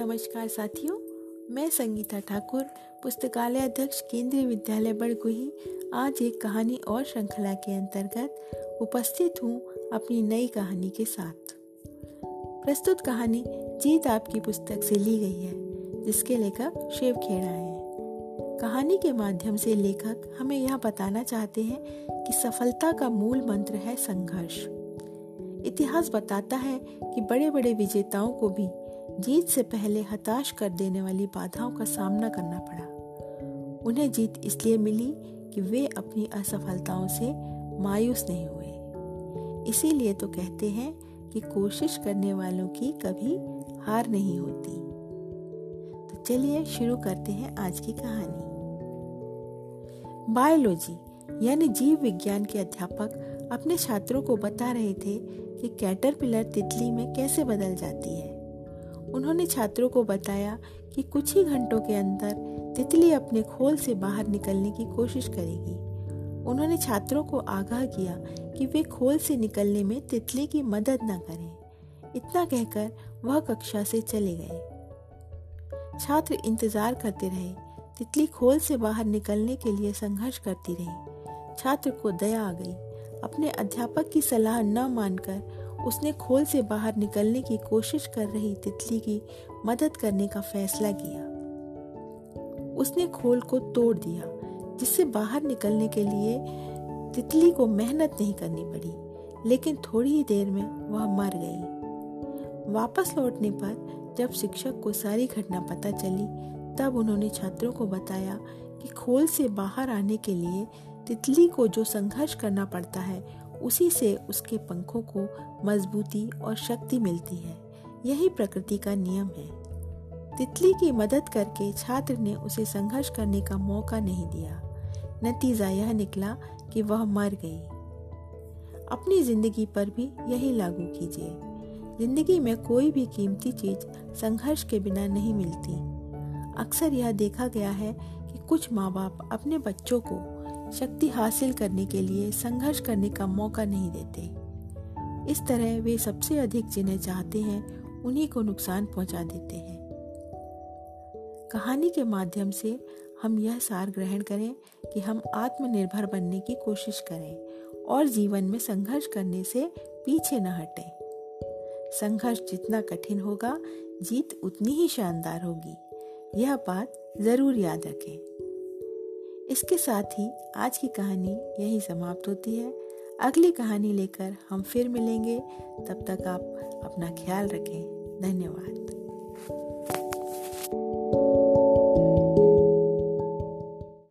नमस्कार साथियों, मैं संगीता ठाकुर, पुस्तकालय अध्यक्ष, केंद्रीय विद्यालय बढ़गुही, आज एक कहानी और श्रृंखला के अंतर्गत उपस्थित हूँ अपनी नई कहानी के साथ। प्रस्तुत कहानी जीत आपकी पुस्तक से ली गई है, जिसके लेखक शिव खेड़ा हैं। कहानी के माध्यम से लेखक हमें यह बताना चाहते हैं कि सफलता का मूल मंत्र है संघर्ष। इतिहास बताता है कि बड़े बड़े विजेताओं को भी जीत से पहले हताश कर देने वाली बाधाओं का सामना करना पड़ा। उन्हें जीत इसलिए मिली कि वे अपनी असफलताओं से मायूस नहीं हुए। इसीलिए तो कहते हैं कि कोशिश करने वालों की कभी हार नहीं होती। तो चलिए शुरू करते हैं आज की कहानी। बायोलॉजी यानी जीव विज्ञान के अध्यापक अपने छात्रों को बता रहे थे कि कैटरपिलर तितली में कैसे बदल जाती है। उन्होंने छात्रों को बताया कि कुछ ही घंटों के अंदर तितली अपने खोल से बाहर निकलने की कोशिश करेगी। उन्होंने छात्रों को आगाह किया कि वे खोल से निकलने में तितली की मदद न करें। इतना कहकर वह कक्षा से चले गए। छात्र इंतजार करते रहे। तितली खोल से बाहर निकलने के लिए संघर्ष करती रही। छात्र को दया आ गई। अपने अध्यापक की सलाह न मानकर उसने खोल से बाहर निकलने की कोशिश कर रही तितली की मदद करने का फैसला किया। उसने खोल को तोड़ दिया, जिससे बाहर निकलने के लिए तितली को मेहनत नहीं करनी पड़ी, लेकिन थोड़ी ही देर में वह मर गई। वापस लौटने पर जब शिक्षक को सारी घटना पता चली, तब उन्होंने छात्रों को बताया कि खोल से बाहर आने के लिए तितली को जो संघर्ष करना पड़ता है, उसी से उसके पंखों को मजबूती और शक्ति मिलती है। यही प्रकृति का नियम है। तितली की मदद करके छात्र ने उसे संघर्ष करने का मौका नहीं दिया। नतीजा यह निकला कि वह मर गई। अपनी जिंदगी पर भी यही लागू कीजिए। जिंदगी में कोई भी कीमती चीज संघर्ष के बिना नहीं मिलती। अक्सर यह देखा गया है कि कुछ माँ बाप अपने बच्चों को शक्ति हासिल करने के लिए संघर्ष करने का मौका नहीं देते। इस तरह वे सबसे अधिक जिन्हें चाहते हैं, उन्हीं को नुकसान पहुंचा देते हैं। कहानी के माध्यम से हम यह सार ग्रहण करें कि हम आत्मनिर्भर बनने की कोशिश करें और जीवन में संघर्ष करने से पीछे न हटें। संघर्ष जितना कठिन होगा, जीत उतनी ही शानदार होगी। यह बात जरूर याद रखें। इसके साथ ही आज की कहानी यहीं समाप्त होती है। अगली कहानी लेकर हम फिर मिलेंगे। तब तक आप अपना ख्याल रखें। धन्यवाद।